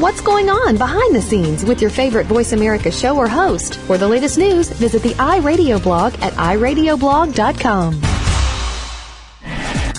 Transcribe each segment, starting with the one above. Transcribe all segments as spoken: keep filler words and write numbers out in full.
What's going on behind the scenes with your favorite Voice America show or host? For the latest news, visit the iRadio blog at i radio blog dot com.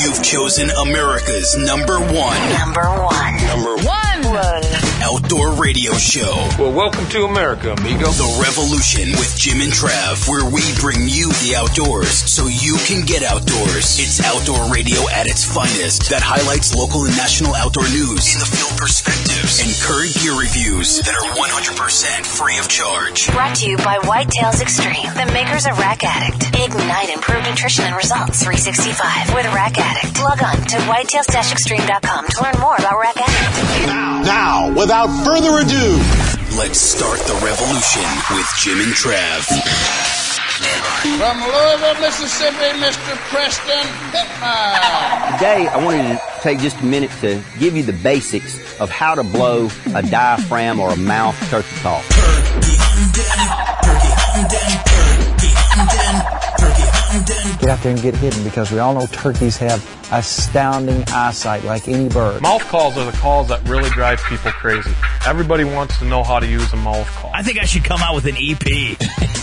You've chosen America's number one. Number one. Number one. one. Outdoor radio show. Well, welcome to America, amigo. The Revolution with Jim and Trav, where we bring you the outdoors so you can get outdoors. It's outdoor radio at its finest that highlights local and national outdoor news in the field perspectives and current gear reviews that are one hundred percent free of charge. Brought to you by Whitetails Extreme, the makers of Rack Addict. Ignite improved nutrition and results three sixty-five with Rack Addict. Log on to whitetails dash extreme dot com to learn more about Rack Addict. Now, now without further ado, let's start the revolution with Jim and Trav. From Louisville, Mississippi, Mister Preston Pittman. Today, I wanted to take just a minute to give you the basics of how to blow a diaphragm or a mouth turkey call. Turkey, I'm dead. Turkey, I'm dead. Turkey, I'm dead. Turkey, I'm dead. Get out there and get hidden, because we all know turkeys have astounding eyesight like any bird. Mouth calls are the calls that really drive people crazy. Everybody wants to know how to use a mouth call. I think I should come out with an E P.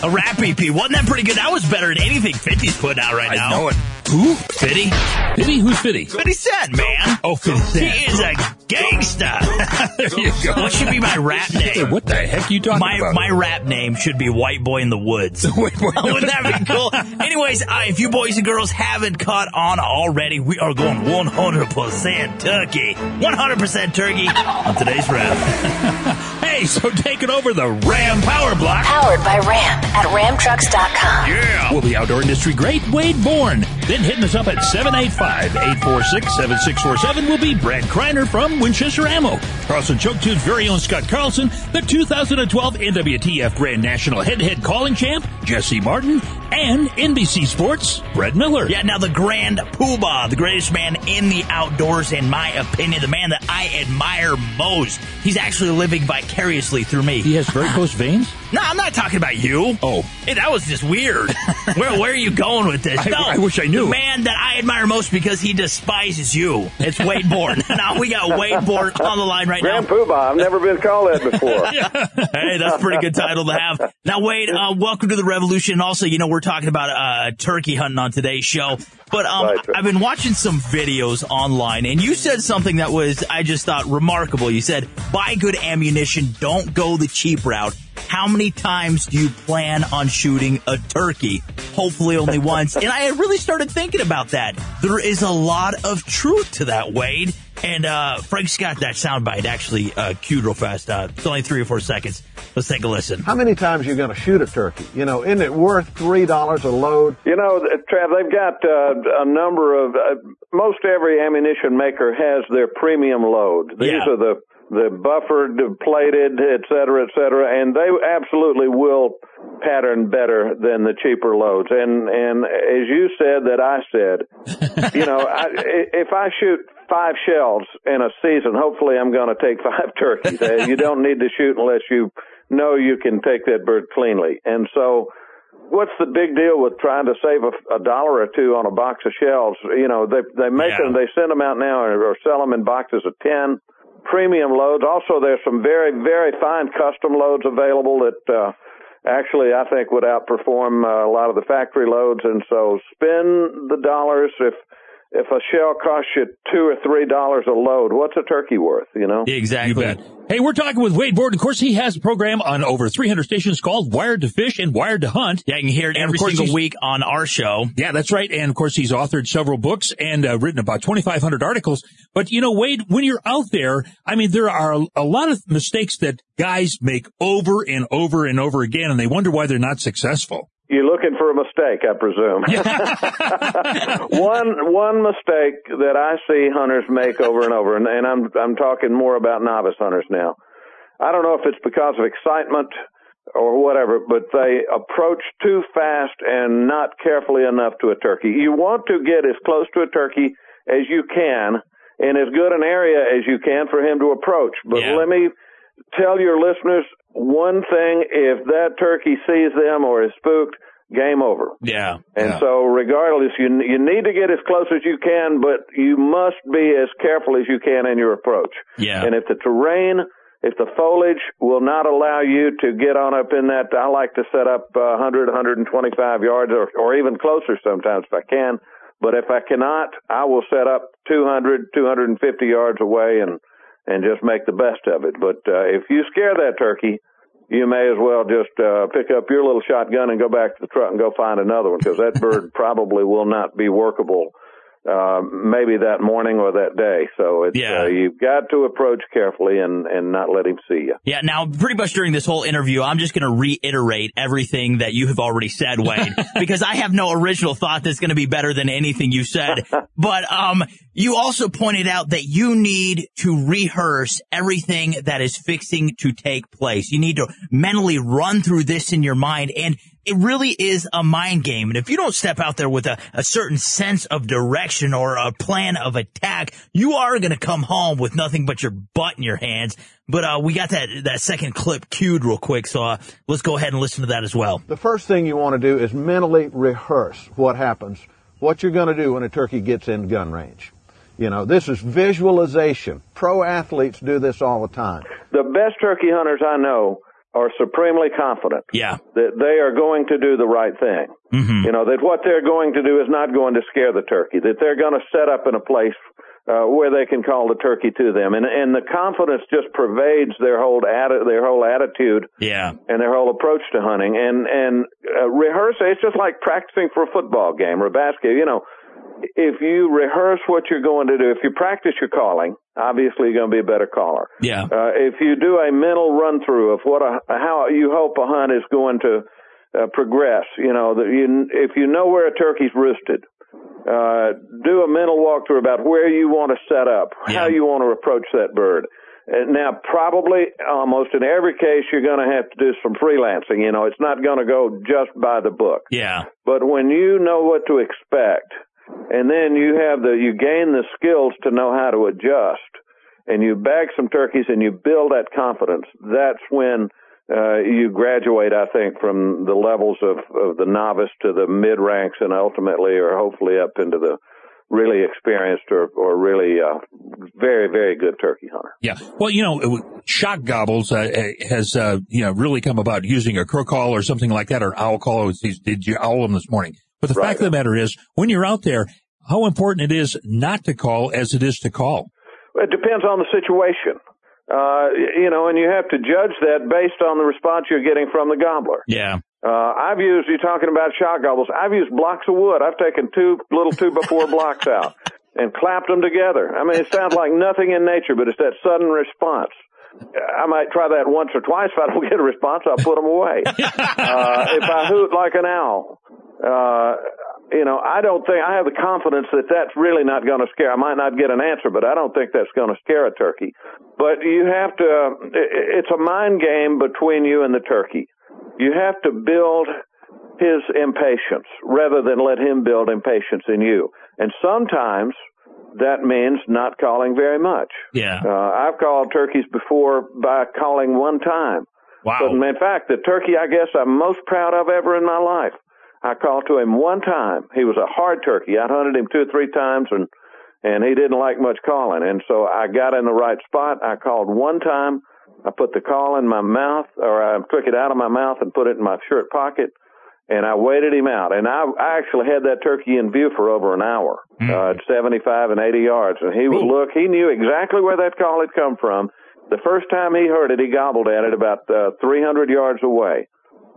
A rap E P. Wasn't that pretty good? That was better than anything fifty's putting out right I now. I know it. Who? Fitty? Fitty? Who's Fitty? Fitty said, man. Oh, Fitty said. He is a gangster. There you go. What should be my rap name? What the heck are you talking my, about? My rap name should be White Boy in the Woods. Wouldn't that be cool? Anyways, uh, if you boys and girls haven't caught on already, we are going one hundred percent turkey. one hundred percent turkey on today's rap. Hey, so taking over the Ram Power Block. Powered by Ram at ram trucks dot com. Yeah. We'll be outdoor industry great Wade Bourne. Then hitting us up at seven eight five, eight four six, seven six four seven will be Brad Kreiner from Winchester Ammo. Carlson Choke Tubes' very own Scott Carlson, the two thousand twelve N W T F Grand National Head-to-Head Calling Champ, Jesse Martin, and N B C Sports, Brett Miller. Yeah, now the grand poobah, the greatest man in the outdoors, in my opinion, the man that I admire most. He's actually living vicariously through me. He has varicose veins? No, I'm not talking about you. Oh. Hey, that was just weird. where, where are you going with this? I, no, I wish I knew. The man that I admire most because he despises you. It's Wade Bourne. Now we got Wade Bourne on the line right grand now. Grand poobah. I've never been called that before. Hey, that's a pretty good title to have. Now, Wade, uh, welcome to the Revolution. Also, you know, we're talking about uh, turkey hunting on today's show. But um, right. I've been watching some videos online, and you said something that was, I just thought, remarkable. You said, buy good ammunition, don't go the cheap route. How many times do you plan on shooting a turkey? Hopefully only once. And I really started thinking about that. There is a lot of truth to that, Wade. And uh, Frank's got that soundbite actually uh, cued real fast. Uh, it's only three or four seconds. Let's take a listen. How many times are you going to shoot a turkey? You know, isn't it worth three dollars a load? You know, Trav, they've got uh, a number of, uh, most every ammunition maker has their premium load. These yeah. are the the buffered, plated, et cetera, et cetera, and they absolutely will pattern better than the cheaper loads. And and as you said that I said, you know, I, if I shoot five shells in a season, hopefully I'm going to take five turkeys. You don't need to shoot unless you know you can take that bird cleanly. And so what's the big deal with trying to save a, a dollar or two on a box of shells? You know, they, they make yeah. them, they send them out now or sell them in boxes of ten. Premium loads. Also, there's some very, very fine custom loads available that uh, actually I think would outperform uh, a lot of the factory loads. And so spend the dollars. If if a shell costs you two or three dollars a load, what's a turkey worth? You know, exactly. You hey, we're talking with Wade Bourne. Of course, he has a program on over three hundred stations called Wired to Fish and Wired to Hunt. Yeah, you can hear it every single week on our show. Yeah, that's right. And, of course, he's authored several books and uh, written about twenty-five hundred articles. But, you know, Wade, when you're out there, I mean, there are a lot of mistakes that guys make over and over and over again, and they wonder why they're not successful. You're looking for a mistake, I presume. one one mistake that I see hunters make over and over, and, and I'm I'm talking more about novice hunters now. I don't know if it's because of excitement or whatever, but they approach too fast and not carefully enough to a turkey. You want to get as close to a turkey as you can in as good an area as you can for him to approach. But yeah. let me tell your listeners one thing: if that turkey sees them or is spooked, game over. Yeah. And yeah. so regardless, you you need to get as close as you can, but you must be as careful as you can in your approach. Yeah. And if the terrain, if the foliage will not allow you to get on up in that, I like to set up one hundred, one twenty-five yards or, or even closer sometimes if I can. But if I cannot, I will set up two hundred, two fifty yards away and and just make the best of it. But uh, if you scare that turkey, you may as well just uh, pick up your little shotgun and go back to the truck and go find another one, because that bird probably will not be workable uh, maybe that morning or that day. So it's, yeah. uh, you've got to approach carefully and, and not let him see you. Yeah, now pretty much during this whole interview, I'm just going to reiterate everything that you have already said, Wade, because I have no original thought that's going to be better than anything you said. But um. You also pointed out that you need to rehearse everything that is fixing to take place. You need to mentally run through this in your mind, and it really is a mind game. And if you don't step out there with a, a certain sense of direction or a plan of attack, you are going to come home with nothing but your butt in your hands. But uh we got that, that second clip cued real quick, so uh, let's go ahead and listen to that as well. The first thing you want to do is mentally rehearse what happens, what you're going to do when a turkey gets in gun range. You know, this is visualization. Pro athletes do this all the time. The best turkey hunters I know are supremely confident yeah. that they are going to do the right thing. Mm-hmm. You know, that what they're going to do is not going to scare the turkey, that they're going to set up in a place uh, where they can call the turkey to them. And and the confidence just pervades their whole atti- their whole attitude yeah. and their whole approach to hunting. And, and uh, rehearsing, it's just like practicing for a football game or a basket, you know. If you rehearse what you're going to do, if you practice your calling, obviously you're going to be a better caller. Yeah. Uh, if you do a mental run through of what a, how you hope a hunt is going to uh, progress, you know, that you, if you know where a turkey's roosted, uh, do a mental walkthrough about where you want to set up, yeah. how you want to approach that bird. And now, probably almost in every case, you're going to have to do some freelancing. You know, it's not going to go just by the book. Yeah. But when you know what to expect, and then you have the, you gain the skills to know how to adjust, and you bag some turkeys and you build that confidence. That's when uh, you graduate, I think, from the levels of, of the novice to the mid ranks, and ultimately, or hopefully, up into the really experienced or, or really uh, very, very good turkey hunter. Yeah. Well, you know, shock gobbles uh, has uh, you know really come about using a crow call or something like that, or an owl call. Did you owl them this morning? But the right. fact of the matter is, when you're out there, how important it is not to call as it is to call. It depends on the situation. Uh, you know, and you have to judge that based on the response you're getting from the gobbler. Yeah. Uh, I've used, you're talking about shot gobbles, I've used blocks of wood. I've taken two little two-by-four blocks out and clapped them together. I mean, it sounds like nothing in nature, but it's that sudden response. I might try that once or twice. If I don't get a response, I'll put them away. uh, if I hoot like an owl, uh, you know, I don't think I have the confidence that that's really not going to scare. I might not get an answer, but I don't think that's going to scare a turkey. But you have to, it's a mind game between you and the turkey. You have to build his impatience rather than let him build impatience in you. And sometimes that means not calling very much. Yeah. Uh, I've called turkeys before by calling one time. Wow. But in fact, the turkey I guess I'm most proud of ever in my life, I called to him one time. He was a hard turkey. I hunted him two or three times, and, and he didn't like much calling. And so I got in the right spot. I called one time. I put the call in my mouth, or I took it out of my mouth and put it in my shirt pocket. And I waited him out, and I, I actually had that turkey in view for over an hour, mm. uh, at seventy-five and eighty yards. And he would look, he knew exactly where that call had come from. The first time he heard it, he gobbled at it about uh, three hundred yards away.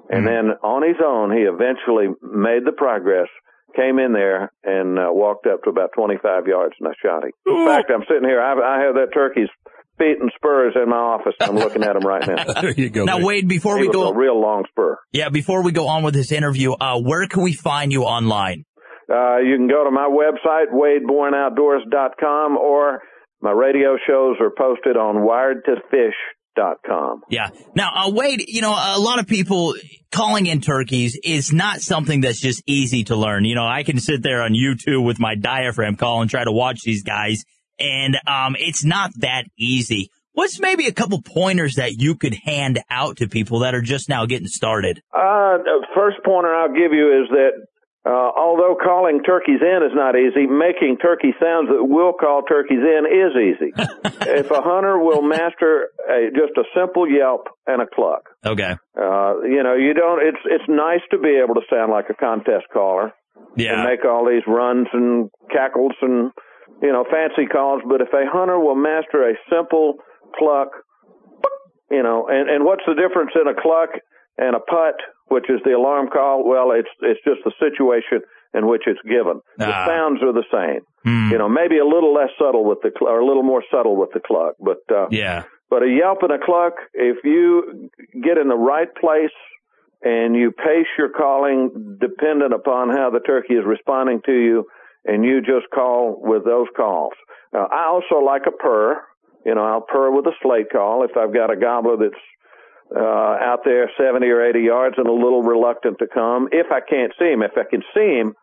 And mm. then on his own, he eventually made the progress, came in there, and uh, walked up to about twenty-five yards, and I shot him. In fact, I'm sitting here, I, I have that turkey's feet and spurs in my office. I'm looking at them right now. There you go. Now, Wade, Wade before he we was go, a real long spur. Yeah, before we go on with this interview, uh, where can we find you online? Uh, you can go to my website, Wade Bourne Outdoors dot com, or my radio shows are posted on Wired to Fish dot com. Yeah. Now, uh, Wade, you know, a lot of people calling in turkeys is not something that's just easy to learn. You know, I can sit there on YouTube with my diaphragm call and try to watch these guys. And um it's not that easy. What's maybe a couple pointers that you could hand out to people that are just now getting started? Uh the first pointer I'll give you is that uh although calling turkeys in is not easy, making turkey sounds that will call turkeys in is easy. If a hunter will master a, just a simple yelp and a cluck. Okay. Uh you know, you don't it's it's nice to be able to sound like a contest caller. Yeah. And make all these runs and cackles and you know, fancy calls, but if a hunter will master a simple cluck, you know, and, and what's the difference in a cluck and a putt, which is the alarm call? Well, it's it's just the situation in which it's given. The ah. sounds are the same. Mm. You know, maybe a little less subtle with the cluck, or a little more subtle with the cluck, but uh, yeah. But a yelp and a cluck, if you get in the right place and you pace your calling dependent upon how the turkey is responding to you, and you just call with those calls. Uh, I also like a purr. You know, I'll purr with a slate call if I've got a gobbler that's uh, out there seventy or eighty yards and a little reluctant to come. If I can't see him, if I can see him,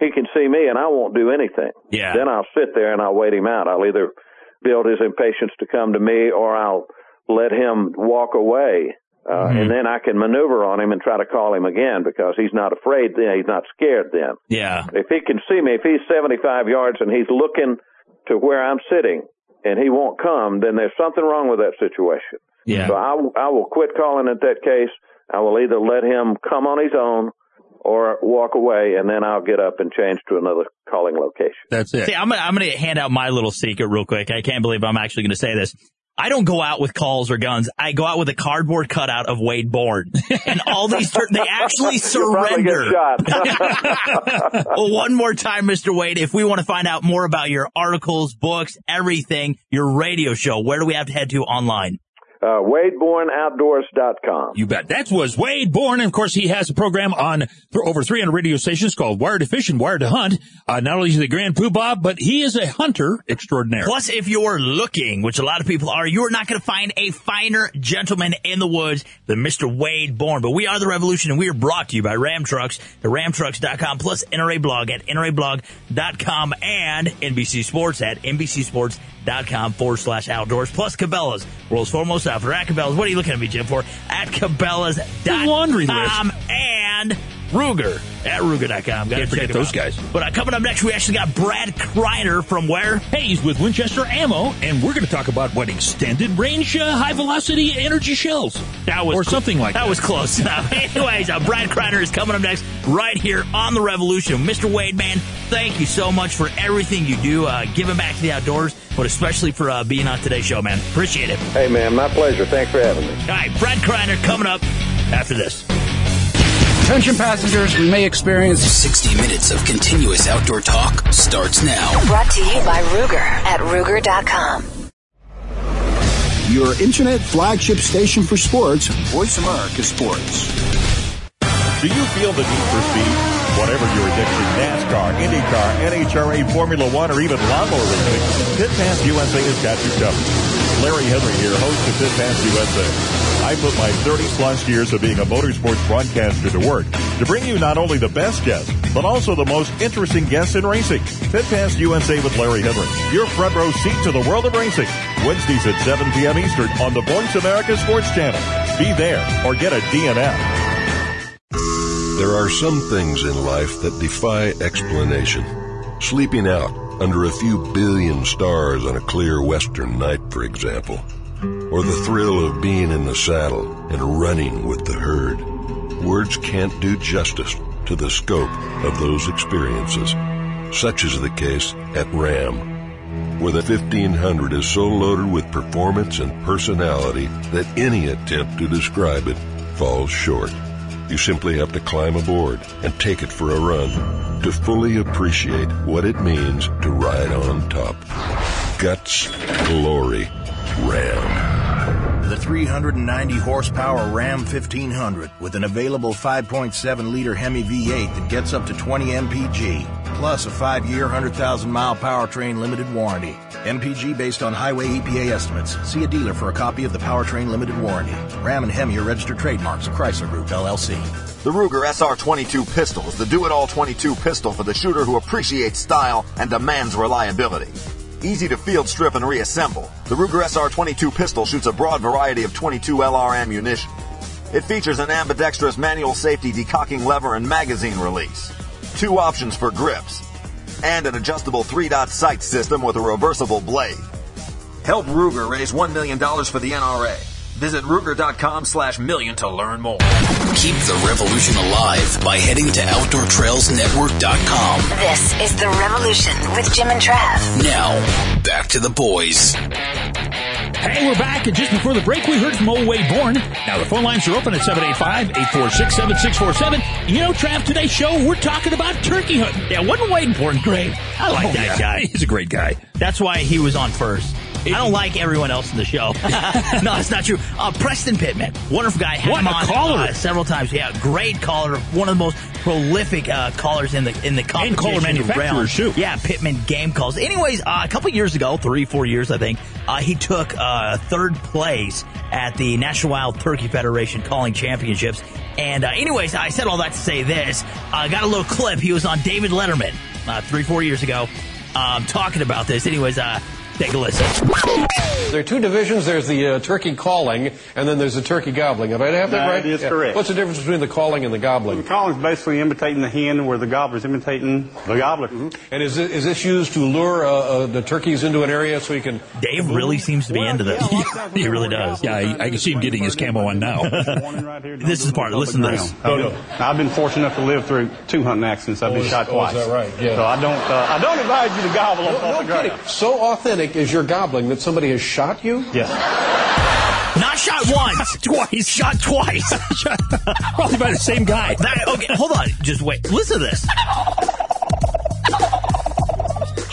he can see me and I won't do anything. Yeah. Then I'll sit there and I'll wait him out. I'll either build his impatience to come to me or I'll let him walk away. Uh, mm-hmm. And then I can maneuver on him and try to call him again because he's not afraid then. He's not scared then. Yeah. If he can see me, if he's seventy-five yards and he's looking to where I'm sitting and he won't come, then there's something wrong with that situation. Yeah. So I, I will quit calling at that case. I will either let him come on his own or walk away, and then I'll get up and change to another calling location. That's it. See, I'm gonna, I'm going to hand out my little secret real quick. I can't believe I'm actually going to say this. I don't go out with calls or guns. I go out with a cardboard cutout of Wade Bourne. And all these, tur- they actually surrender. Well, one more time, Mister Wade, if we want to find out more about your articles, books, everything, your radio show, where do we have to head to online? Uh, Wade Bourne Outdoors dot com. You bet. That was Wade Bourne. And, of course, he has a program on for over three hundred radio stations called Wired to Fish and Wired to Hunt. Uh, not only is he the grand poobah, but he is a hunter extraordinaire. Plus, if you're looking, which a lot of people are, you're not going to find a finer gentleman in the woods than Mister Wade Bourne. But we are the revolution, and we are brought to you by Ram Trucks, the Ram Trucks dot com, plus N R A Blog at N R A Blog dot com, and N B C Sports at N B C Sports dot com. dot com forward slash outdoors, plus Cabela's, world's foremost outfitter. At Cabela's, what are you looking at me, Jim, for? At Cabela's dot com and Ruger at Ruger dot com. Can't forget those guys. But uh, coming up next, we actually got Brad Kreiner from where? Hey, he's with Winchester Ammo, and we're going to talk about what extended range, uh, high velocity energy shells. That was or cl- something like that. That was close enough. Anyways, uh, Brad Kreiner is coming up next right here on The Revolution. Mister Wade, man, thank you so much for everything you do, uh, giving back to the outdoors, but especially for uh, being on today's show, man. Appreciate it. Hey, man, my pleasure. Thanks for having me. All right, Brad Kreiner coming up after this. Attention passengers, we may experience sixty minutes of continuous outdoor talk starts now. Brought to you by Ruger at Ruger dot com. Your internet flagship station for sports, Voice America Sports. Do you feel the need for speed? Whatever your addiction, NASCAR, IndyCar, N H R A, Formula One, or even lawnmower racing, Pit Pass U S A has got you covered. Larry Henry here, host of Pit Pass U S A. I put my thirty-plus years of being a motorsports broadcaster to work to bring you not only the best guests, but also the most interesting guests in racing. Pit Pass U S A with Larry Henry, your front row seat to the world of racing. Wednesdays at seven p.m. Eastern on the Voice America Sports Channel. Be there or get a D N F. There are some things in life that defy explanation. Sleeping out under a few billion stars on a clear western night, for example. Or the thrill of being in the saddle and running with the herd. Words can't do justice to the scope of those experiences. Such is the case at Ram, where the fifteen hundred is so loaded with performance and personality that any attempt to describe it falls short. You simply have to climb aboard and take it for a run to fully appreciate what it means to ride on top. Guts, glory, Ram. three hundred ninety horsepower Ram fifteen hundred with an available five point seven liter Hemi V eight that gets up to twenty M P G, plus a five year, one hundred thousand mile powertrain limited warranty. M P G based on highway E P A estimates. See a dealer for a copy of the powertrain limited warranty. Ram and Hemi are registered trademarks of Chrysler Group, L L C. The Ruger S R twenty-two pistol is the do-it-all twenty-two pistol for the shooter who appreciates style and demands reliability. Easy to field strip and reassemble, the Ruger S R twenty-two pistol shoots a broad variety of twenty-two L R ammunition. It features an ambidextrous manual safety decocking lever and magazine release, two options for grips, and an adjustable three dot sight system with a reversible blade. Help Ruger raise one million dollars for the N R A. Visit Ruger.com slash million to learn more. Keep the revolution alive by heading to Outdoor Trails Network dot com. This is The Revolution with Jim and Trav. Now, back to the boys. Hey, we're back, and just before the break, we heard from old Wade Bourne. Now, the phone lines are open at seven eight five, eight four six, seven six four seven. You know, Trav, today's show, we're talking about turkey hunting. Yeah, wasn't Wade Bourne great? I like oh, that yeah. guy. He's a great guy. That's why he was on first. It, I don't like everyone else in the show. No, it's not true. Uh, Preston Pittman, wonderful guy. Had what him a on, caller. Uh, several times. Yeah, great caller. One of the most prolific uh, callers in the in the competition. And caller manufacturers, too. Yeah, Pittman Game Calls. Anyways, uh, a couple years ago, three, four years, I think, uh, he took uh, third place at the National Wild Turkey Federation Calling Championships. And uh, anyways, I said all that to say this. I uh, got a little clip. He was on David Letterman uh, three, four years ago um, talking about this. Anyways, uh take a listen. There are two divisions. There's the uh, turkey calling, and then there's the turkey gobbling. Did I have that no, right? That is yeah. correct. What's the difference between the calling and the gobbling? The calling is basically imitating the hen, where the gobbler is imitating the gobbler. Mm-hmm. And is, it, is this used to lure uh, uh, the turkeys into an area so he can... Dave really seems to be well, into this. Yeah, he really does. Yeah, I, I can see him getting his camo on now. This is the part. Listen to this. Oh, no. I've been fortunate enough to live through two hunting accidents. I've been oh, shot oh, twice. Is that right? Yeah. So I don't, uh, I don't advise you to gobble no, off no the ground. Kidding. So authentic is your gobbling that somebody has shot you? Yes. Not shot once. Twice. Shot twice. Probably by the same guy. That, okay, hold on. Just wait. Listen to this.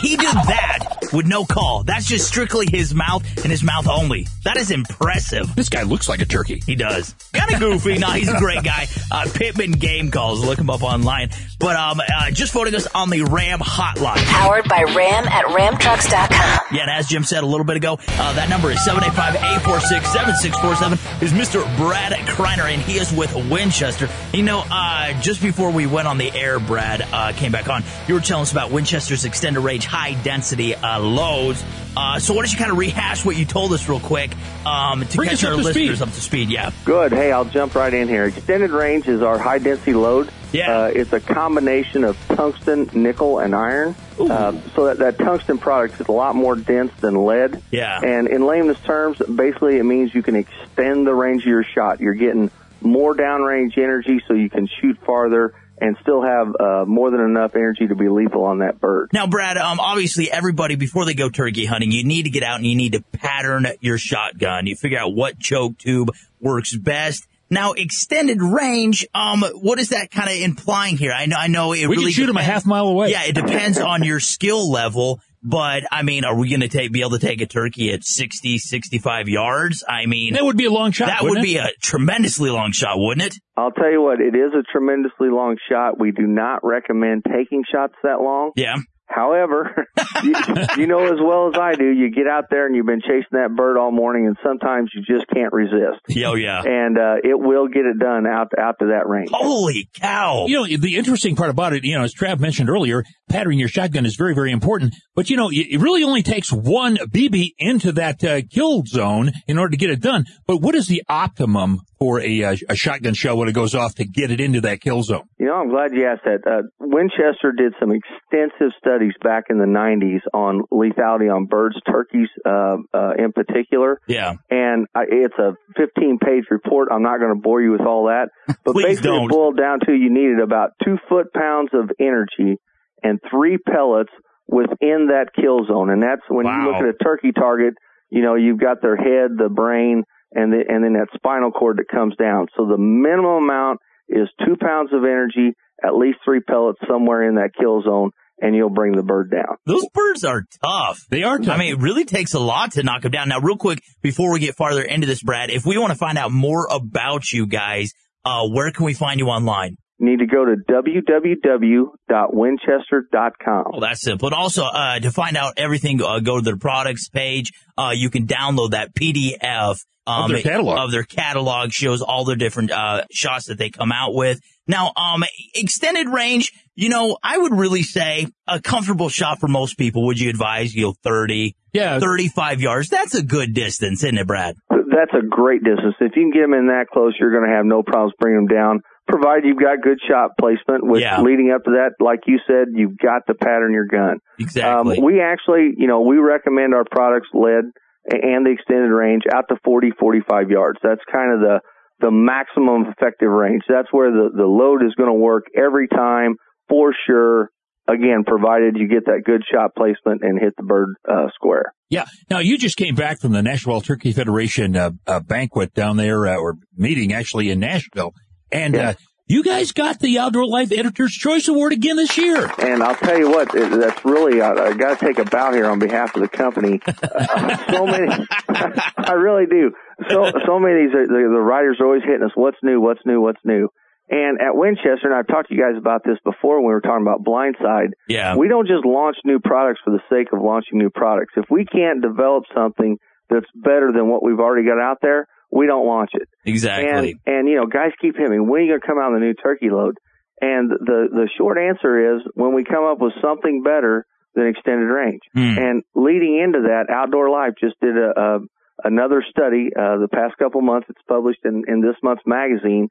He did that with no call. That's just strictly his mouth and his mouth only. That is impressive. This guy looks like a turkey. He does. Kind of goofy. Nah, he's a great guy. Uh, Pittman Game Calls. Look him up online. But um, uh, just voting us on the Ram Hotline. Powered by Ram at Ram Trucks dot com. Yeah, and as Jim said a little bit ago, uh, that number is seven eight five, eight four six, seven six four seven. Is Mister Brad Kreiner, and he is with Winchester. You know, uh, just before we went on the air, Brad uh, came back on. You were telling us about Winchester's extended range, high density uh, loads. Uh, so why don't you kind of rehash what you told us real quick um, to Bring get our listeners speed. up to speed. Yeah. Good. Hey, I'll jump right in here. Extended range is our high-density load. Yeah. Uh, it's a combination of tungsten, nickel, and iron. Uh, so that, that tungsten product is a lot more dense than lead. Yeah. And in layman's terms, basically it means you can extend the range of your shot. You're getting more downrange energy so you can shoot farther and still have uh, more than enough energy to be lethal on that bird. Now, Brad, um, obviously everybody, before they go turkey hunting, you need to get out and you need to pattern your shotgun. You figure out what choke tube works best. Now, extended range, um, what is that kind of implying here? I know, I know it we really can shoot depends. them a half mile away. Yeah, it depends on your skill level. But, I mean, are we going to take, be able to take a turkey at sixty, sixty-five yards? I mean... That would be a long shot, That would it? be a tremendously long shot, wouldn't it? I'll tell you what, it is a tremendously long shot. We do not recommend taking shots that long. Yeah. However, you, you know as well as I do, you get out there and you've been chasing that bird all morning, and sometimes you just can't resist. Oh, yeah. And uh, it will get it done out, out to that range. Holy cow. You know, the interesting part about it, you know, as Trav mentioned earlier, patterning your shotgun is very, very important. But, you know, it really only takes one B B into that uh, kill zone in order to get it done. But what is the optimum for a, uh, a shotgun shell when it goes off to get it into that kill zone? You know, I'm glad you asked that. Uh, Winchester did some extensive studies back in the nineties on lethality on birds, turkeys uh, uh, in particular. Yeah. And uh, it's a fifteen page report. I'm not going to bore you with all that. But basically don't. It boiled down to you needed about two foot-pounds of energy and three pellets within that kill zone. And that's when wow. you look at a turkey target, you know, you've got their head, the brain, and, the, and then that spinal cord that comes down. So the minimum amount is two pounds of energy, at least three pellets somewhere in that kill zone, and you'll bring the bird down. Those birds are tough. They are tough. I mean, it really takes a lot to knock them down. Now, real quick, before we get farther into this, Brad, if we want to find out more about you guys, uh, where can we find you online? Need to go to w w w dot winchester dot com. Well, that's it. But also, uh, to find out everything, uh, go to their products page. Uh, you can download that P D F um, of their catalog. Of their catalog shows all their different uh, shots that they come out with. Now, um, extended range, you know, I would really say a comfortable shot for most people. Would you advise, you know, thirty, yeah, thirty-five yards? That's a good distance, isn't it, Brad? That's a great distance. If you can get them in that close, you're going to have no problems bringing them down. Provided you've got good shot placement, which yeah. leading up to that, like you said, you've got to pattern your gun. Exactly. Um, we actually, you know, we recommend our products lead and the extended range out to forty, forty-five yards. That's kind of the, the maximum effective range. That's where the, the load is going to work every time for sure. Again, provided you get that good shot placement and hit the bird uh, square. Yeah. Now, you just came back from the National Wild Turkey Federation uh, uh, banquet down there, uh, or meeting actually in Nashville. And yeah. uh, you guys got the Outdoor Life Editor's Choice Award again this year. And I'll tell you what, it, that's really, I, I got to take a bow here on behalf of the company. Uh, so many, I really do. So so many of these, the, the writers are always hitting us, what's new, what's new, what's new. And at Winchester, and I've talked to you guys about this before when we were talking about blindside, yeah. we don't just launch new products for the sake of launching new products. If we can't develop something that's better than what we've already got out there, we don't launch it. Exactly. And, and you know, guys keep hitting me, when are you going to come out with a new turkey load? And the, the short answer is when we come up with something better than extended range. Mm. And leading into that, Outdoor Life just did a, a another study uh, the past couple months. It's published in, in this month's magazine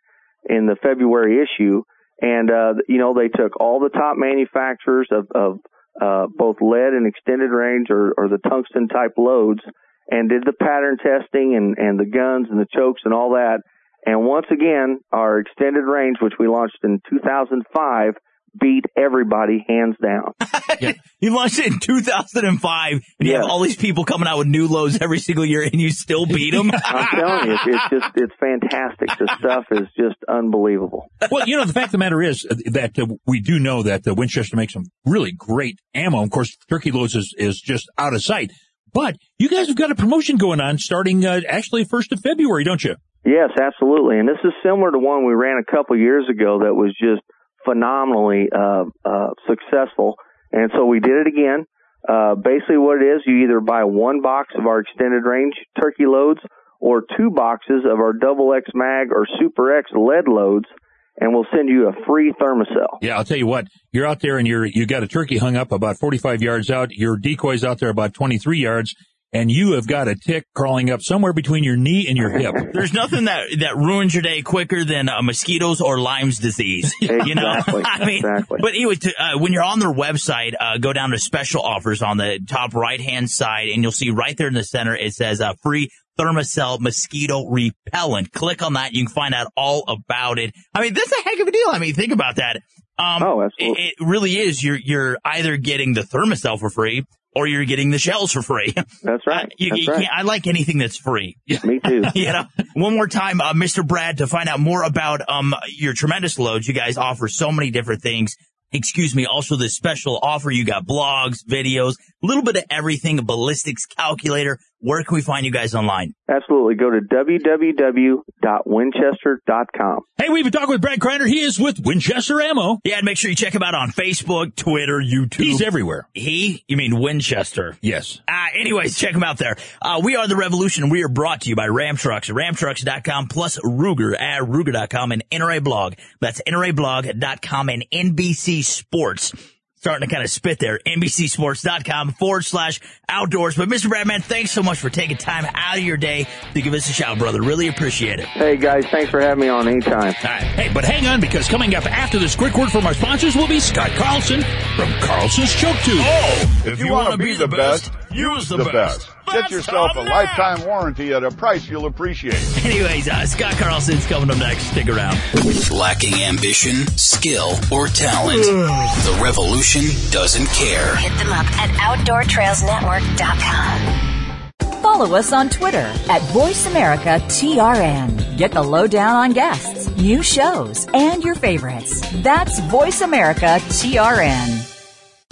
in the February issue. And, uh, you know, they took all the top manufacturers of, of uh, both lead and extended range or, or the tungsten type loads, and did the pattern testing and, and the guns and the chokes and all that. And once again, our extended range, which we launched in two thousand five, beat everybody hands down. yeah. You launched it in two thousand five, and you yeah. have all these people coming out with new loads every single year, and you still beat them? I'm telling you, it's, it's just it's fantastic. The stuff is just unbelievable. Well, you know, the fact of the matter is that uh, we do know that uh, Winchester makes some really great ammo. Of course, turkey loads is, is just out of sight. But you guys have got a promotion going on starting uh, actually first of February, don't you? Yes, absolutely. And this is similar to one we ran a couple years ago that was just phenomenally uh, uh, successful. And so we did it again. Uh, basically what it is, you either buy one box of our extended range turkey loads or two boxes of our double X mag or super X lead loads, and we'll send you a free thermocell. Yeah, I'll tell you what. You're out there and you're you got a turkey hung up about forty-five yards out. Your decoy's out there about twenty-three yards, and you have got a tick crawling up somewhere between your knee and your hip. There's nothing that that ruins your day quicker than uh, mosquitoes or Lyme's disease. Exactly, you know, I mean, exactly. But anyway, to, uh, when you're on their website, uh, go down to special offers on the top right hand side, and you'll see right there in the center it says uh, free Thermacell mosquito repellent. Click on that. You can find out all about it. I mean, that's a heck of a deal. I mean, think about that. Um, oh, absolutely. It, it really is. You're, you're either getting the Thermacell for free or you're getting the shells for free. That's right. Uh, you, that's you right. I like anything that's free. Me too. You know, one more time, uh, Mister Brad, to find out more about, um, your tremendous loads. You guys offer so many different things. Excuse me. Also, this special offer, you got blogs, videos, a little bit of everything, a ballistics calculator. Where can we find you guys online? Absolutely. Go to w w w dot winchester dot com. Hey, we've been talking with Brad Kreiner. He is with Winchester Ammo. Yeah, and make sure you check him out on Facebook, Twitter, YouTube. He's everywhere. He? You mean Winchester? Yes. Uh, anyways, check him out there. Uh, we are The Revolution. We are brought to you by Ram Trucks, ram trucks dot com, plus Ruger at ruger dot com, and N R A Blog. That's N R A blog dot com and N B C Sports. Starting to kind of spit there. N B C Sports dot com forward slash outdoors. But Mister Bradman, thanks so much for taking time out of your day to give us a shout, brother. Really appreciate it. Hey, guys, thanks for having me on anytime. All right. Hey, but hang on, because coming up after this quick word from our sponsors will be Scott Carlson from Carlson's Choke Tubes. Oh, if you, you want to be the best, best use the, the best. best. Get yourself a lifetime warranty at a price you'll appreciate. Anyways, uh, Scott Carlson's coming up next. Stick around. Lacking ambition, skill, or talent, the revolution doesn't care. Hit them up at outdoor trails network dot com. Follow us on Twitter at Voice America T R N. Get the lowdown on guests, new shows, and your favorites. That's Voice America T R N.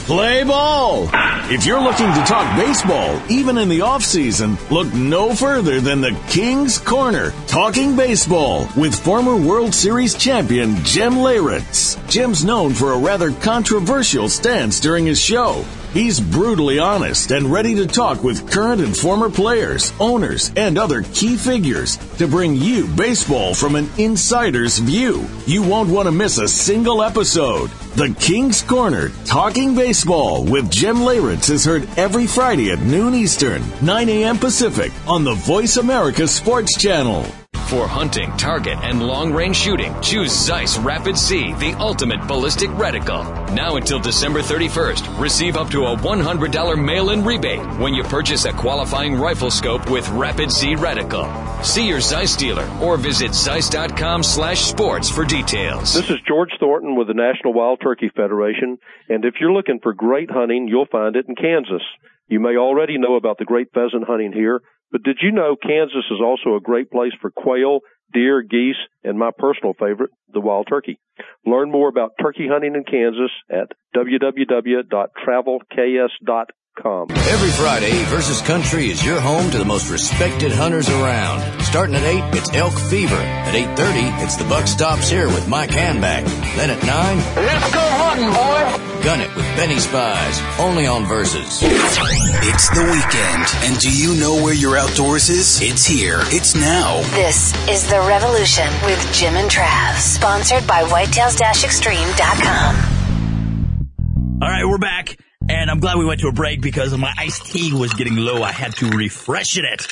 Play ball. If you're looking to talk baseball, even in the offseason, look no further than the King's Corner, Talking Baseball, with former World Series champion Jim Leyritz. Jim's known for a rather controversial stance during his show. He's brutally honest and ready to talk with current and former players, owners, and other key figures to bring you baseball from an insider's view. You won't want to miss a single episode. The King's Corner, Talking Baseball with Jim Leyritz is heard every Friday at noon Eastern, nine a.m. Pacific on the Voice America Sports Channel. For hunting, target, and long-range shooting, choose Zeiss Rapid C, the ultimate ballistic reticle. Now until December thirty-first, receive up to a one hundred dollars mail-in rebate when you purchase a qualifying rifle scope with Rapid C reticle. See your Zeiss dealer or visit zeiss.com slash sports for details. This is George Thornton with the National Wild Turkey Federation, and if you're looking for great hunting, you'll find it in Kansas. You may already know about the great pheasant hunting here, but did you know Kansas is also a great place for quail, deer, geese, and my personal favorite, the wild turkey? Learn more about turkey hunting in Kansas at w w w dot travel k s dot com. Every Friday, Versus Country is your home to the most respected hunters around. Starting at eight, it's Elk Fever. At eight thirty, it's The Buck Stops Here with Mike Hanback. Then at nine, let's go hunting, boy! Gun It with Benny Spies, only on Versus. It's the weekend, and do you know where your outdoors is? It's here. It's now. This is The Revolution with Jim and Trav, sponsored by whitetails extreme dot com. All right, we're back, and I'm glad we went to a break because my iced tea was getting low. I had to refreshen it.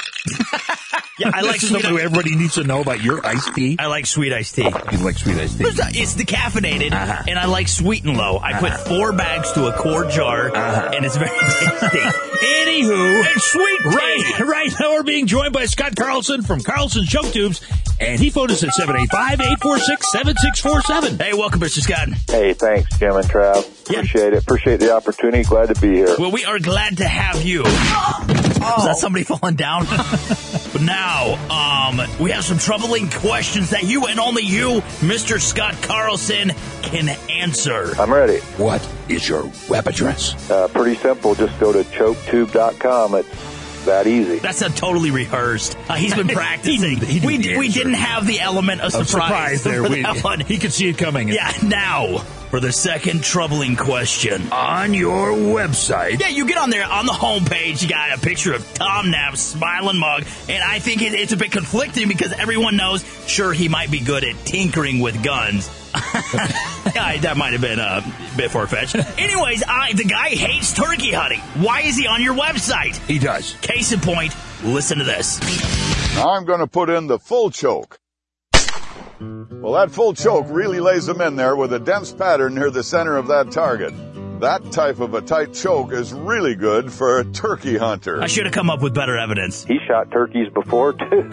Yeah, I like something ice- everybody needs to know about your iced tea. I like sweet iced tea. You like sweet iced tea? It's decaffeinated, uh-huh. and I like sweet and low. I uh-huh. put four bags to a quart jar, uh-huh. and it's very tasty. Anywho, it's sweet tea. Right, right now we're being joined by Scott Carlson from Carlson Choke Tubes, and he phoned us at seven eight five, eight four six, seven six four seven. Hey, welcome, Mister Scott. Hey, thanks, Jim and Trav. Yeah. Appreciate it. Appreciate the opportunity. Glad to be here. Well, we are glad to have you. Oh. Is that somebody falling down? But now, um, we have some troubling questions that you and only you, Mister Scott Carlson, can answer. I'm ready. What is your web address? Uh, pretty simple. Just go to choke tube dot com. It's that easy. That's not totally rehearsed. Uh, he's been practicing. he, he we did we didn't have the element of, of surprise, surprise there. For we, that one. He could see it coming. Yeah, now... for the second troubling question. On your website. Yeah, you get on there, on the homepage, you got a picture of Tom Knapp's smiling mug, and I think it, it's a bit conflicting because everyone knows, sure, he might be good at tinkering with guns. Yeah, that might have been uh, a bit far-fetched. Anyways, I, the guy hates turkey hunting. Why is he on your website? He does. Case in point, listen to this. Now I'm going to put in the full choke. Well, that full choke really lays them in there with a dense pattern near the center of that target. That type of a tight choke is really good for a turkey hunter. I should have come up with better evidence. He shot turkeys before, too.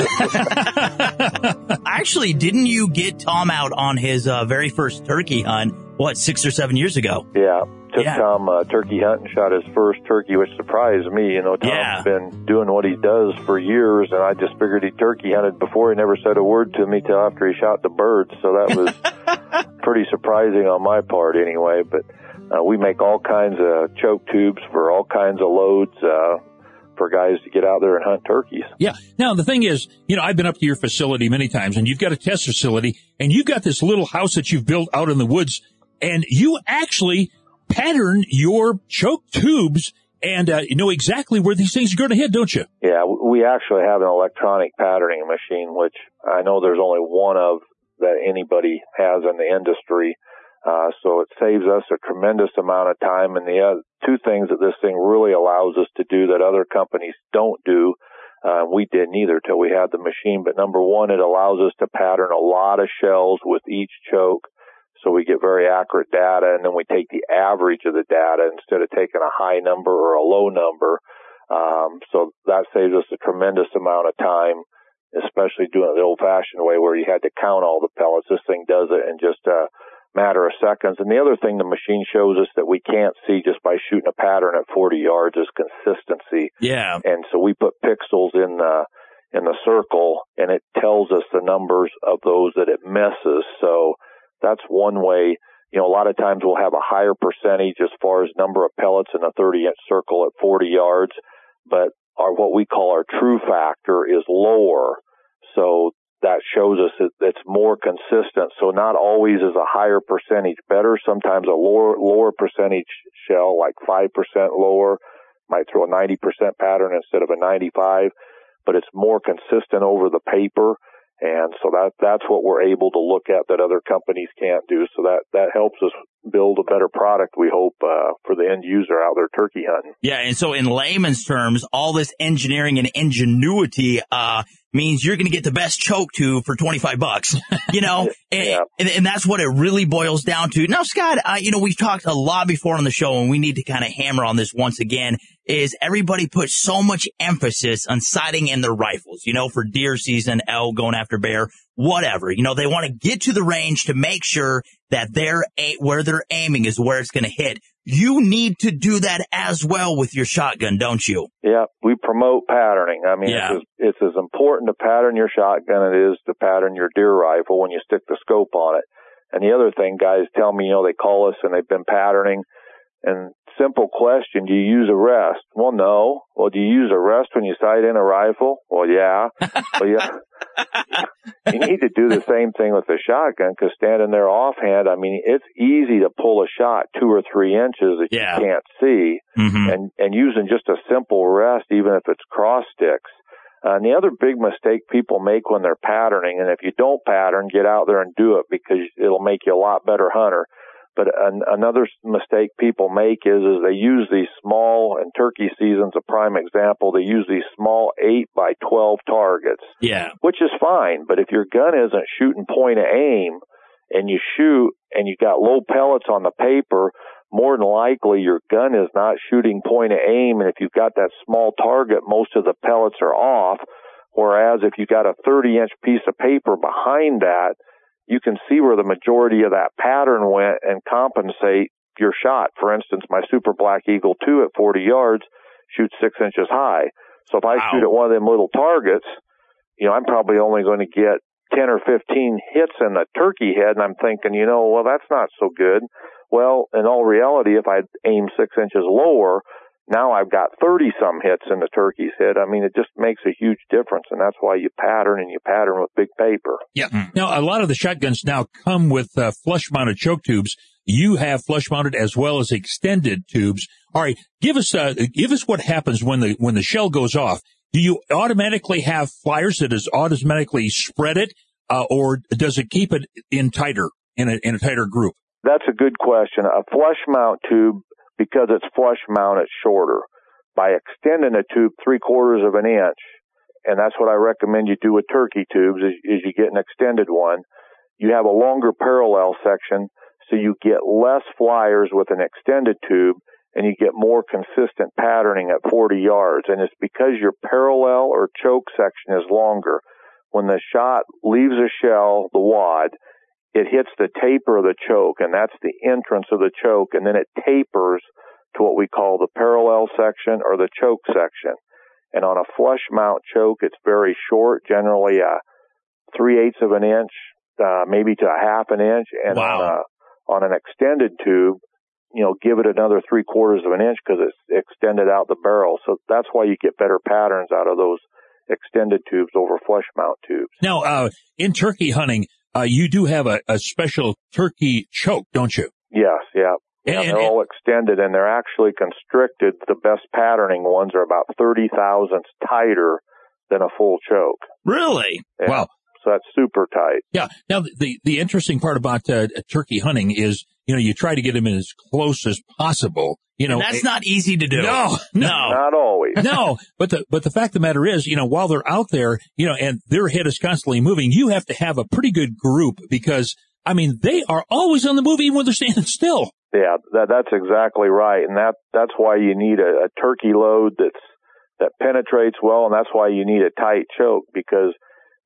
Actually, didn't you get Tom out on his uh, very first turkey hunt, what, six or seven years ago? Yeah. Took yeah. Tom uh, turkey hunting, shot his first turkey, which surprised me. You know, Tom's yeah. been doing what he does for years, and I just figured he turkey hunted before. He never said a word to me till after he shot the birds, so that was pretty surprising on my part anyway. But uh, we make all kinds of choke tubes for all kinds of loads uh, for guys to get out there and hunt turkeys. Yeah. Now, the thing is, you know, I've been up to your facility many times, and you've got a test facility, and you've got this little house that you've built out in the woods, and you actually – pattern your choke tubes and uh, you know exactly where these things are going to hit, don't you? Yeah, we actually have an electronic patterning machine, which I know there's only one of that anybody has in the industry. Uh, so it saves us a tremendous amount of time. And the uh, two things that this thing really allows us to do that other companies don't do, uh, we didn't either till we had the machine. But number one, it allows us to pattern a lot of shells with each choke. So we get very accurate data, and then we take the average of the data instead of taking a high number or a low number. Um, so that saves us a tremendous amount of time, especially doing it the old-fashioned way where you had to count all the pellets. This thing does it in just a matter of seconds. And the other thing the machine shows us that we can't see just by shooting a pattern at forty yards is consistency. Yeah. And so we put pixels in the in the circle, and it tells us the numbers of those that it misses. So that's one way you know, a lot of times we'll have a higher percentage as far as number of pellets in a thirty-inch circle at forty yards, but our what we call our true factor is lower. So that shows us that it's more consistent. So not always is a higher percentage better. Sometimes a lower lower percentage shell, like five percent lower, might throw a ninety percent pattern instead of a ninety-five, but it's more consistent over the paper. And so that that's what we're able to look at that other companies can't do. So that, that helps us build a better product, we hope, uh, for the end user out there turkey hunting. Yeah, and so in layman's terms, all this engineering and ingenuity uh means you're going to get the best choke tube for twenty-five bucks, you know? And, yeah. and, and that's what it really boils down to. Now, Scott, uh, you know, we've talked a lot before on the show, and we need to kind of hammer on this once again, is everybody puts so much emphasis on sighting in their rifles, you know, for deer season, elk, going after bear, whatever. You know, they want to get to the range to make sure that they're a- where they're aiming is where it's going to hit. You need to do that as well with your shotgun, don't you? Yeah, we promote patterning. I mean, yeah. it's, as, it's as important to pattern your shotgun it is to pattern your deer rifle when you stick the scope on it. And the other thing, guys tell me, you know, they call us and they've been patterning. And simple question, do you use a rest? Well, no. Well, do you use a rest when you sight in a rifle? Well, yeah. well, yeah. You need to do the same thing with the shotgun, because standing there offhand, I mean, it's easy to pull a shot two or three inches that yeah. you can't see, mm-hmm. and, and using just a simple rest, even if it's cross sticks. Uh, and the other big mistake people make when they're patterning, and if you don't pattern, get out there and do it, because it'll make you a lot better hunter. But an, another mistake people make is, is they use these small, and turkey season's a prime example, they use these small eight by twelve targets. Yeah. Which is fine, but if your gun isn't shooting point of aim, and you shoot, and you got low pellets on the paper, more than likely your gun is not shooting point of aim, and if you've got that small target, most of the pellets are off, whereas if you got a thirty-inch piece of paper behind that, you can see where the majority of that pattern went and compensate your shot. For instance, my Super Black Eagle two at forty yards shoots six inches high. So if I wow. shoot at one of them little targets, you know, I'm probably only going to get ten or fifteen hits in the turkey head, and I'm thinking, you know, well, that's not so good. Well, in all reality, if I aim six inches lower, now I've got thirty-some hits in the turkey's head. I mean, it just makes a huge difference, and that's why you pattern and you pattern with big paper. Yeah. Mm. Now, a lot of the shotguns now come with uh, flush-mounted choke tubes. You have flush-mounted as well as extended tubes. All right, give us uh, give us what happens when the when the shell goes off. Do you automatically have flyers that is automatically spread it, uh, or does it keep it in tighter in a in a tighter group? That's a good question. A flush-mount tube, because it's flush mount, it's shorter. By extending a tube three quarters of an inch, and that's what I recommend you do with turkey tubes, is, is you get an extended one. You have a longer parallel section, so you get less flyers with an extended tube, and you get more consistent patterning at forty yards. And it's because your parallel or choke section is longer. When the shot leaves a shell, the wad, it hits the taper of the choke, and that's the entrance of the choke, and then it tapers to what we call the parallel section or the choke section. And on a flush mount choke, it's very short, generally a three-eighths of an inch, uh, maybe to a half an inch. And wow. on, a, on an extended tube, you know, give it another three-quarters of an inch because it's extended out the barrel. So that's why you get better patterns out of those extended tubes over flush mount tubes. Now, uh, in turkey hunting, Uh, you do have a, a special turkey choke, don't you? Yes, yeah. And, and they're and, all extended, and they're actually constricted. The best patterning ones are about thirty thousandths tighter than a full choke. Really? Yeah. Wow. So that's super tight. Yeah. Now, the, the interesting part about uh, turkey hunting is, you know, you try to get them in as close as possible. You know, and that's it, not easy to do. No, no. Not always. No, but the, but the fact of the matter is, you know, while they're out there, you know, and their head is constantly moving, you have to have a pretty good group because, I mean, they are always on the move even when they're standing still. Yeah, that, that's exactly right. And that, that's why you need a, a turkey load that's, that penetrates well. And that's why you need a tight choke because,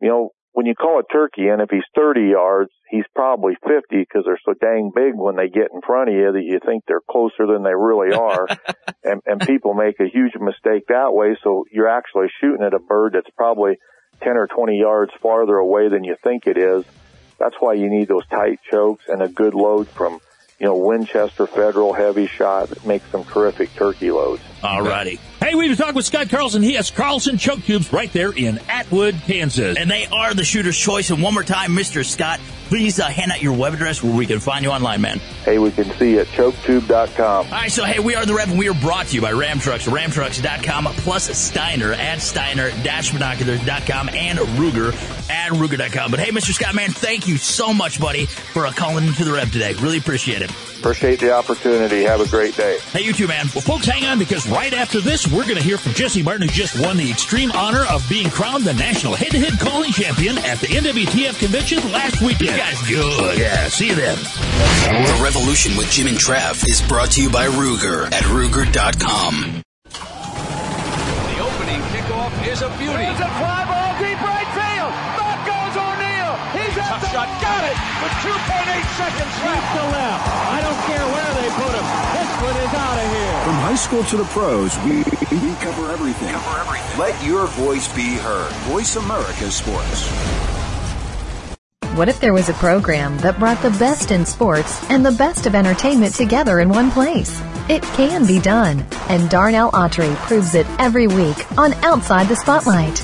you know, when you call a turkey in, if he's thirty yards, he's probably fifty because they're so dang big when they get in front of you that you think they're closer than they really are. and, and people make a huge mistake that way. So you're actually shooting at a bird that's probably ten or twenty yards farther away than you think it is. That's why you need those tight chokes and a good load from you know, Winchester Federal heavy shot makes some terrific turkey loads. All righty. Hey, we've been talking with Scott Carlson. He has Carlson Choke Tubes right there in Atwood, Kansas. And they are the shooter's choice. And one more time, Mister Scott, please uh, hand out your web address where we can find you online, man. Hey, we can see you at choke tube dot com. All right, so, hey, we are The Rev, and we are brought to you by Ram Trucks, ram trucks dot com, plus Steiner at steiner dash binoculars dot com and Ruger at Ruger dot com. But, hey, Mister Scott, man, thank you so much, buddy, for uh, calling into The Rev today. Really appreciate it. Appreciate the opportunity. Have a great day. Hey, you too, man. Well, folks, hang on, because right after this, we're going to hear from Jesse Martin, who just won the extreme honor of being crowned the national head-to-head calling champion at the N W T F convention last weekend. You guys good. Yeah, see you then. The Revolution with Jim and Trav is brought to you by Ruger at Ruger dot com. The opening kickoff is a beauty. It's a fly ball deep right field. Back goes O'Neal. He's at the shot. Got it with two point eight seconds left to left. I don't care where they put him. This one is out of here. From high school to the pros, we, we cover everything. Cover everything. Let your voice be heard. Voice America Sports. What if there was a program that brought the best in sports and the best of entertainment together in one place? It can be done, and Darnell Autry proves it every week on Outside the Spotlight.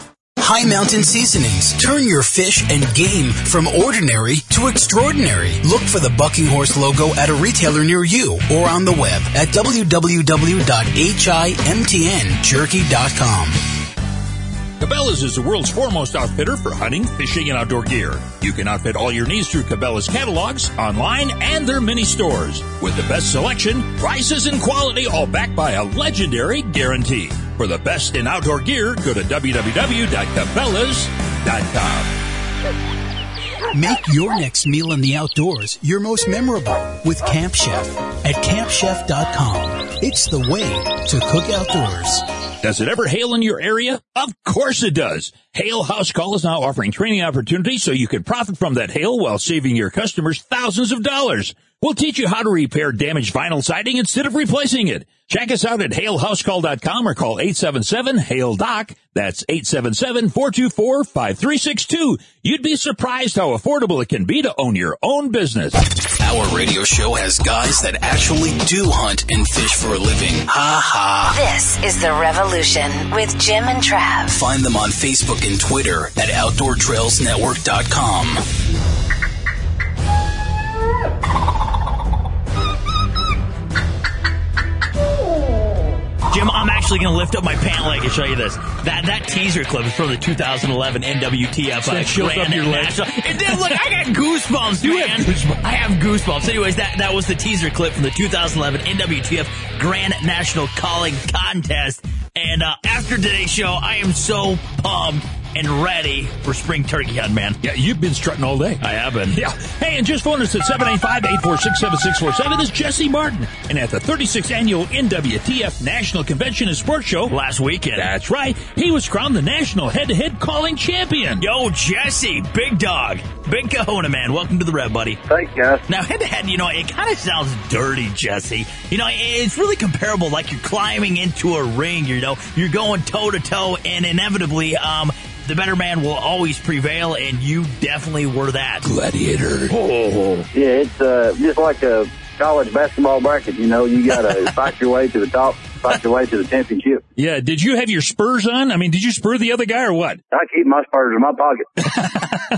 High Mountain Seasonings. Turn your fish and game from ordinary to extraordinary. Look for the Bucking Horse logo at a retailer near you or on the web at w w w dot himtn jerky dot com. Cabela's is the world's foremost outfitter for hunting, fishing, and outdoor gear. You can outfit all your needs through Cabela's catalogs, online, and their mini stores. With the best selection, prices, and quality, all backed by a legendary guarantee. For the best in outdoor gear, go to w w w dot cabelas dot com. Make your next meal in the outdoors your most memorable with Camp Chef at camp chef dot com. It's the way to cook outdoors. Does it ever hail in your area? Of course it does. Hail House Call is now offering training opportunities so you can profit from that hail while saving your customers thousands of dollars. We'll teach you how to repair damaged vinyl siding instead of replacing it. Check us out at hail house call dot com or call eight seven seven hail doc. That's eight seven seven, four two four, five three six two. You'd be surprised how affordable it can be to own your own business. Our radio show has guys that actually do hunt and fish for a living. Ha ha. This is The Revolution with Jim and Trav. Find them on Facebook and Twitter at outdoor trails network dot com. Jim, I'm actually going to lift up my pant leg and show you this. That that teaser clip is from the two thousand eleven N W T F. So that shows up your leg. It did. Look, I got goosebumps, you man. Have goosebumps. I have goosebumps. Anyways, that, that was the teaser clip from the two thousand eleven N W T F Grand National Calling Contest. And uh, after today's show, I am so pumped and ready for spring turkey hunt, man. Yeah, you've been strutting all day. I have been. Yeah. Hey, and just phone us at seven eight five, eight four six, seven six four seven. This is Jesse Martin. And at the thirty-sixth Annual N W T F National Convention and Sports Show last weekend. That's right. He was crowned the National Head-to-Head Calling Champion. Yo, Jesse, big dog. Big kahuna, man. Welcome to The Rev, buddy. Thanks, guys. Now, head-to-head, you know, it kind of sounds dirty, Jesse. You know, it's really comparable, like you're climbing into a ring, you know. You're going toe-to-toe, and inevitably, um... the better man will always prevail, and you definitely were that. Gladiator. Oh. Yeah, it's uh, just like a college basketball bracket. You know, you got to fight your way to the top, fight your way to the championship. Yeah, did you have your spurs on? I mean, did you spur the other guy or what? I keep my spurs in my pocket.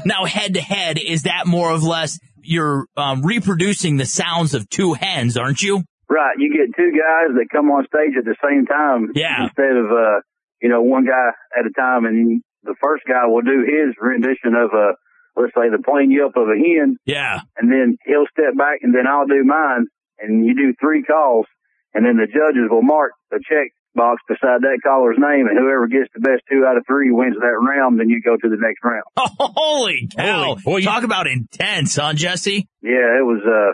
Now, head-to-head, is that more or less you're um, reproducing the sounds of two hens, aren't you? Right. You get two guys that come on stage at the same time. Yeah. Instead of, uh, you know, one guy at a time, and the first guy will do his rendition of a, let's say, the plain yelp of a hen. Yeah. And then he'll step back, and then I'll do mine. And you do three calls, and then the judges will mark the check box beside that caller's name, and whoever gets the best two out of three wins that round, then you go to the next round. Oh, holy cow. Boy, talk you... about intense, huh, Jesse? Yeah, it was, uh,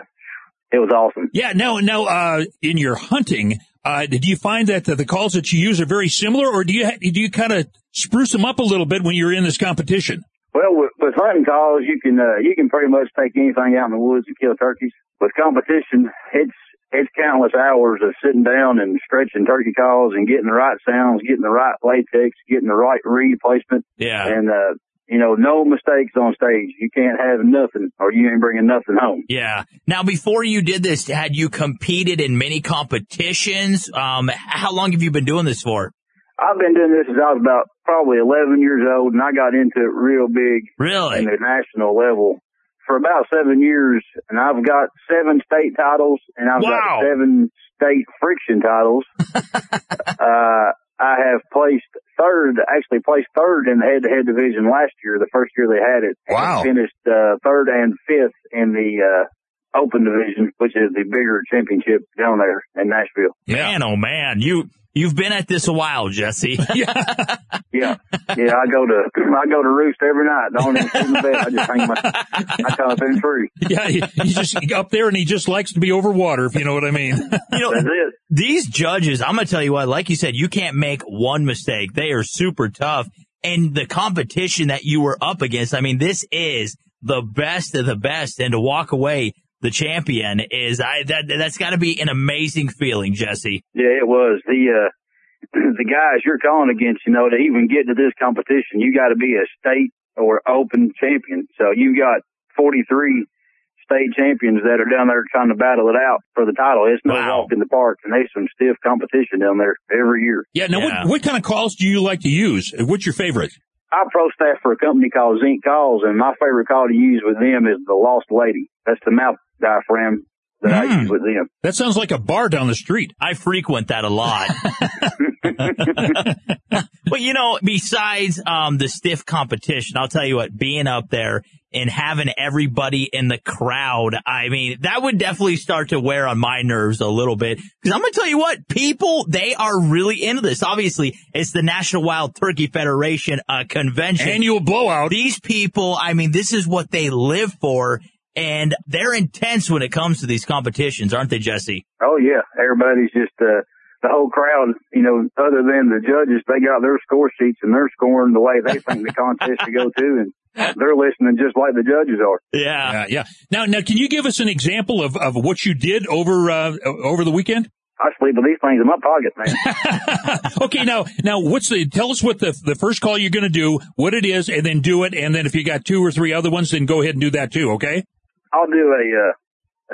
it was awesome. Yeah, no, no, uh, in your hunting, Uh, do you find that the calls that you use are very similar, or do you ha- do you kind of spruce them up a little bit when you're in this competition? Well, with, with hunting calls, you can uh, you can pretty much take anything out in the woods and kill turkeys. With competition, it's it's countless hours of sitting down and stretching turkey calls and getting the right sounds, getting the right latex, getting the right reed placement. Yeah. And uh, you know, no mistakes on stage. You can't have nothing, or you ain't bringing nothing home. Yeah. Now, before you did this, had you competed in many competitions? Um, how long have you been doing this for? I've been doing this since I was about probably eleven years old, and I got into it real big. Really? In the national level for about seven years, and I've got seven state titles, and I've wow. got seven state friction titles. uh I have placed third, actually placed third in the head-to-head division last year, the first year they had it. Wow. And finished uh, third and fifth in the uh, open division, which is the bigger championship down there in Nashville. Man, yeah. oh, man. You, you've been at this a while, Jesse. yeah. yeah. Yeah, I go to I go to roost every night. Don't even sit in the bed. I just hang my, I come up in free. Yeah, he's just up there, and he just likes to be over water, if you know what I mean. You know, that's it. These judges, I'm going to tell you what, like you said, you can't make one mistake. They are super tough. And the competition that you were up against, I mean, this is the best of the best. And to walk away the champion is, I that, that's got to be an amazing feeling, Jesse. Yeah, it was. The, uh, the guys you're calling against, you know, to even get to this competition, you got to be a state or open champion. So you've got forty-three state champions that are down there trying to battle it out for the title. It's no wow. walk in the park, and there's some stiff competition down there every year. Yeah. Now, yeah. What, what kind of calls do you like to use? What's your favorite? I pro staff for a company called Zinc Calls, and my favorite call to use with them is the Lost Lady. That's the mouth diaphragm that mm. I use with them. That sounds like a bar down the street. I frequent that a lot. Well, you know, besides um the stiff competition, I'll tell you what, being up there and having everybody in the crowd, I mean, that would definitely start to wear on my nerves a little bit. Because I'm going to tell you what, people, they are really into this. Obviously, it's the National Wild Turkey Federation uh, convention. Annual blowout. These people, I mean, this is what they live for. And they're intense when it comes to these competitions, aren't they, Jesse? Oh, yeah. Everybody's just... uh The whole crowd, you know, other than the judges, they got their score sheets and they're scoring the way they think the contest should go to, and they're listening just like the judges are. Yeah, uh, yeah. Now, now, can you give us an example of, of what you did over uh, over the weekend? I sleep with these things in my pocket, man. Okay, now, now, what's the? Tell us what the the first call you're going to do, what it is, and then do it, and then if you got two or three other ones, then go ahead and do that too. Okay. I'll do a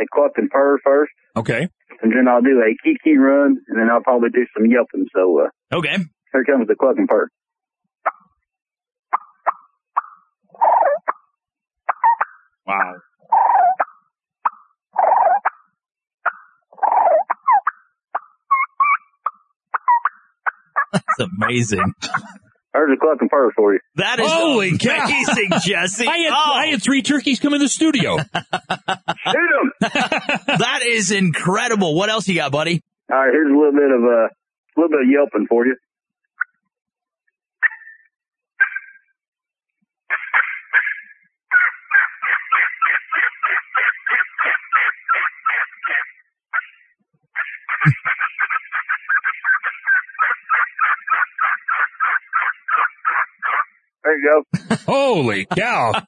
uh, a cluck and purr first. Okay. And then I'll do a kiki run, and then I'll probably do some yelping. So, uh, okay. Here comes the cluck and purr. Wow. That's amazing. There's a cluck and purr for you. That is Holy amazing, cow. Jesse. I had, oh. I had three turkeys come in the studio. Shoot them. That is incredible. What else you got, buddy? All right, here's a little bit of a uh, little bit of yelping for you. There you go. Holy cow.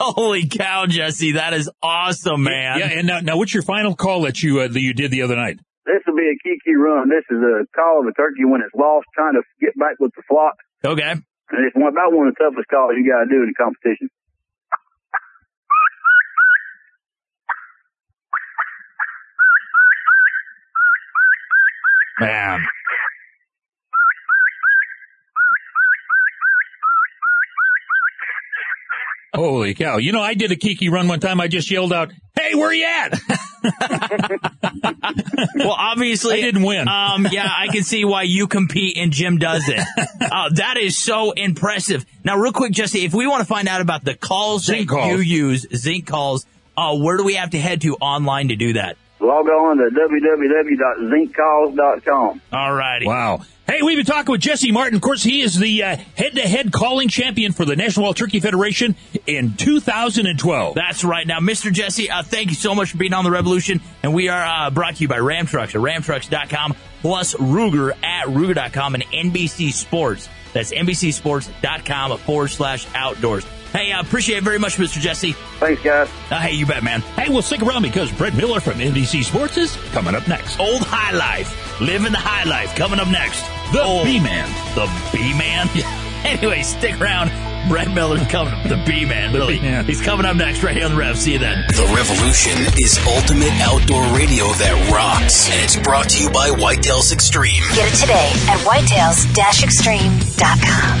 Holy cow, Jesse. That is awesome, man. Yeah, and now, now what's your final call that you uh, that you did the other night? This will be a kiki run. This is a call of a turkey when it's lost, trying to get back with the flock. Okay. And it's one, about one of the toughest calls you got to do in a competition. Man. Holy cow. You know, I did a kiki run one time. I just yelled out, hey, where you at? Well, obviously. I didn't win. um, yeah, I can see why you compete and Jim doesn't. Uh, that is so impressive. Now, real quick, Jesse, if we want to find out about the calls Zinc that calls. you use, Zinc Calls, uh, where do we have to head to online to do that? log on to w w w dot zinc calls dot com. All righty. Wow. Hey, we've been talking with Jesse Martin. Of course, he is the uh, head-to-head calling champion for the National Wild Turkey Federation in two thousand twelve. That's right. Now, Mister Jesse, uh, thank you so much for being on The Revolution. And we are uh, brought to you by Ram Trucks at ram trucks dot com, plus Ruger at ruger dot com and N B C Sports. That's N B C Sports dot com forward slash outdoors. Hey, I appreciate it very much, Mister Jesse. Thanks, guys. Uh, hey, you bet, man. Hey, we'll stick around because Brett Miller from N B C Sports is coming up next. Old High Life. Living the High Life. Coming up next. The B-Man. The B-Man? Anyway, stick around. Brett Miller's coming up. The B-Man, really. B-Man. He's coming up next right here on The Rev. See you then. The Revolution is ultimate outdoor radio that rocks. And it's brought to you by Whitetails Extreme. Get it today at whitetails dash extreme dot com.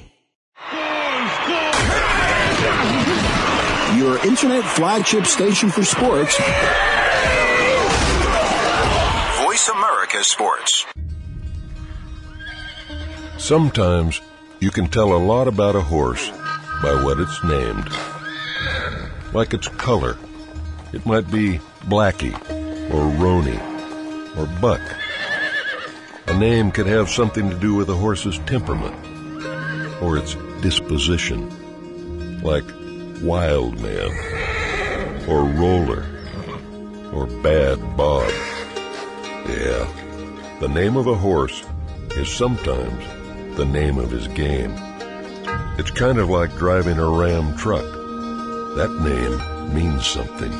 Your internet flagship station for sports. Voice America Sports. Sometimes you can tell a lot about a horse by what it's named. Like its color. It might be Blackie or Rony or Buck. A name could have something to do with a horse's temperament or its disposition, like Wild Man, or Roller, or Bad Bob. Yeah, the name of a horse is sometimes the name of his game. It's kind of like driving a Ram truck. That name means something.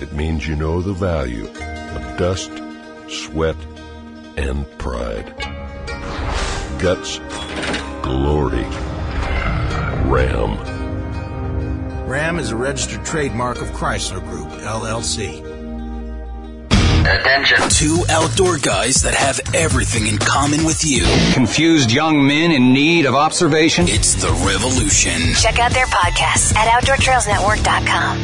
It means you know the value of dust, sweat, and pride. Guts, glory. Ram. Ram is a registered trademark of Chrysler Group, L L C. Attention. Two outdoor guys that have everything in common with you. Confused young men in need of observation. It's The Revolution. Check out their podcasts at outdoor trails network dot com.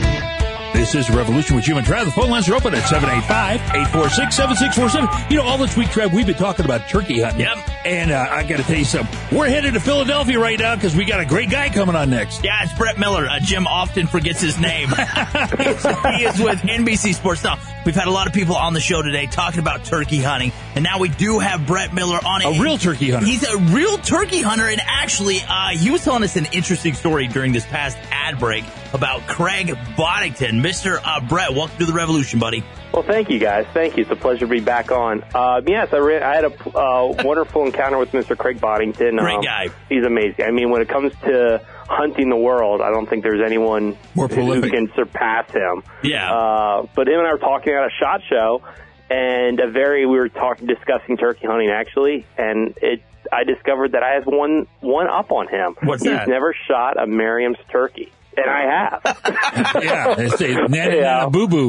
This is Revolution with Jim and Trav. The phone lines are open at seven eight five, eight four six, seven six four seven. You know, all this week, Trav, we've been talking about turkey hunting. Yep. And uh, I got to tell you something. We're headed to Philadelphia right now because we got a great guy coming on next. Yeah, it's Brett Miller. Uh, Jim often forgets his name. He is with N B C Sports. Now, we've had a lot of people on the show today talking about turkey hunting, and now we do have Brett Miller on it. A real turkey hunter. He's a real turkey hunter, and actually, uh, he was telling us an interesting story during this past ad break about Craig Boddington. Mister Uh, Brett, welcome to The Revolution, buddy. Well, thank you, guys. Thank you. It's a pleasure to be back on. Uh, yes, I, re- I had a uh, wonderful encounter with Mister Craig Boddington. Great um, guy. He's amazing. I mean, when it comes to hunting the world, I don't think there's anyone More who can surpass him. Yeah. Uh, but him and I were talking at a SHOT Show, and a very we were talking discussing turkey hunting, actually, and it I discovered that I have one, one up on him. What's He's that? He's never shot a Merriam's turkey. And I have. Yeah, it's a nana, nana boo boo.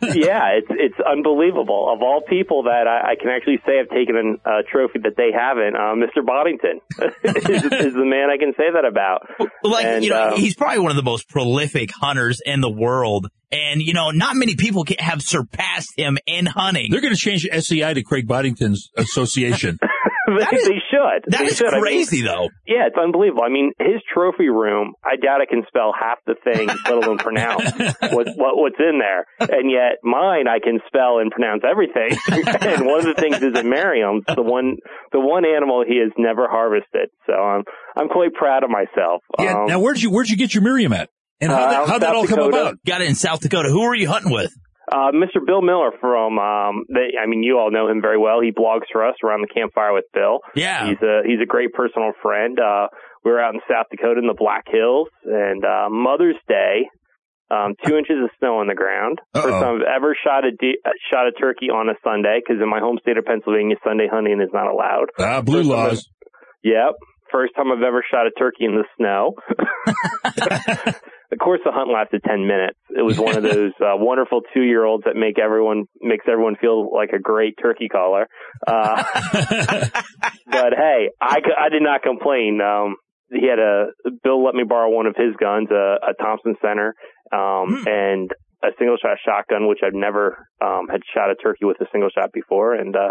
Yeah, it's it's unbelievable. Of all people that I, I can actually say I've taken a uh, trophy that they haven't, uh, Mister Boddington is, is the man I can say that about. Well, like and, you know, um, he's probably one of the most prolific hunters in the world. And, you know, not many people can have surpassed him in hunting. They're going to change the S C I to Craig Boddington's Association. That is, they should. That they is should. crazy, I mean, though. Yeah, it's unbelievable. I mean, his trophy room, I doubt I can spell half the thing, let alone pronounce what, what, what's in there. And yet mine, I can spell and pronounce everything. And one of the things is in Merriam, the one the one animal he has never harvested. So I'm, I'm quite proud of myself. Yeah, um, now, where'd you, where'd you get your Merriam at? And how'd that, uh, how'd that all Dakota. come about? Got it in South Dakota. Who are you hunting with? Uh, Mister Bill Miller from, um, they, I mean, you all know him very well. He blogs for us around the campfire with Bill. Yeah. He's a, he's a great personal friend. Uh, we were out in South Dakota in the Black Hills and, uh, Mother's Day, um, two inches of snow on the ground. Uh-oh. First time I've ever shot a, de- shot a turkey on a Sunday, because in my home state of Pennsylvania, Sunday hunting is not allowed. Ah, blue First laws. Yep. First time I've ever shot a turkey in the snow. Of course, the hunt lasted ten minutes. It was one of those uh, wonderful two-year-olds that make everyone makes everyone feel like a great turkey caller. Uh, but hey, I, I did not complain. Um, he had a Bill let me borrow one of his guns, a, a Thompson Center, um, hmm. and a single-shot shotgun, which I've never um, had shot a turkey with a single shot before, and uh,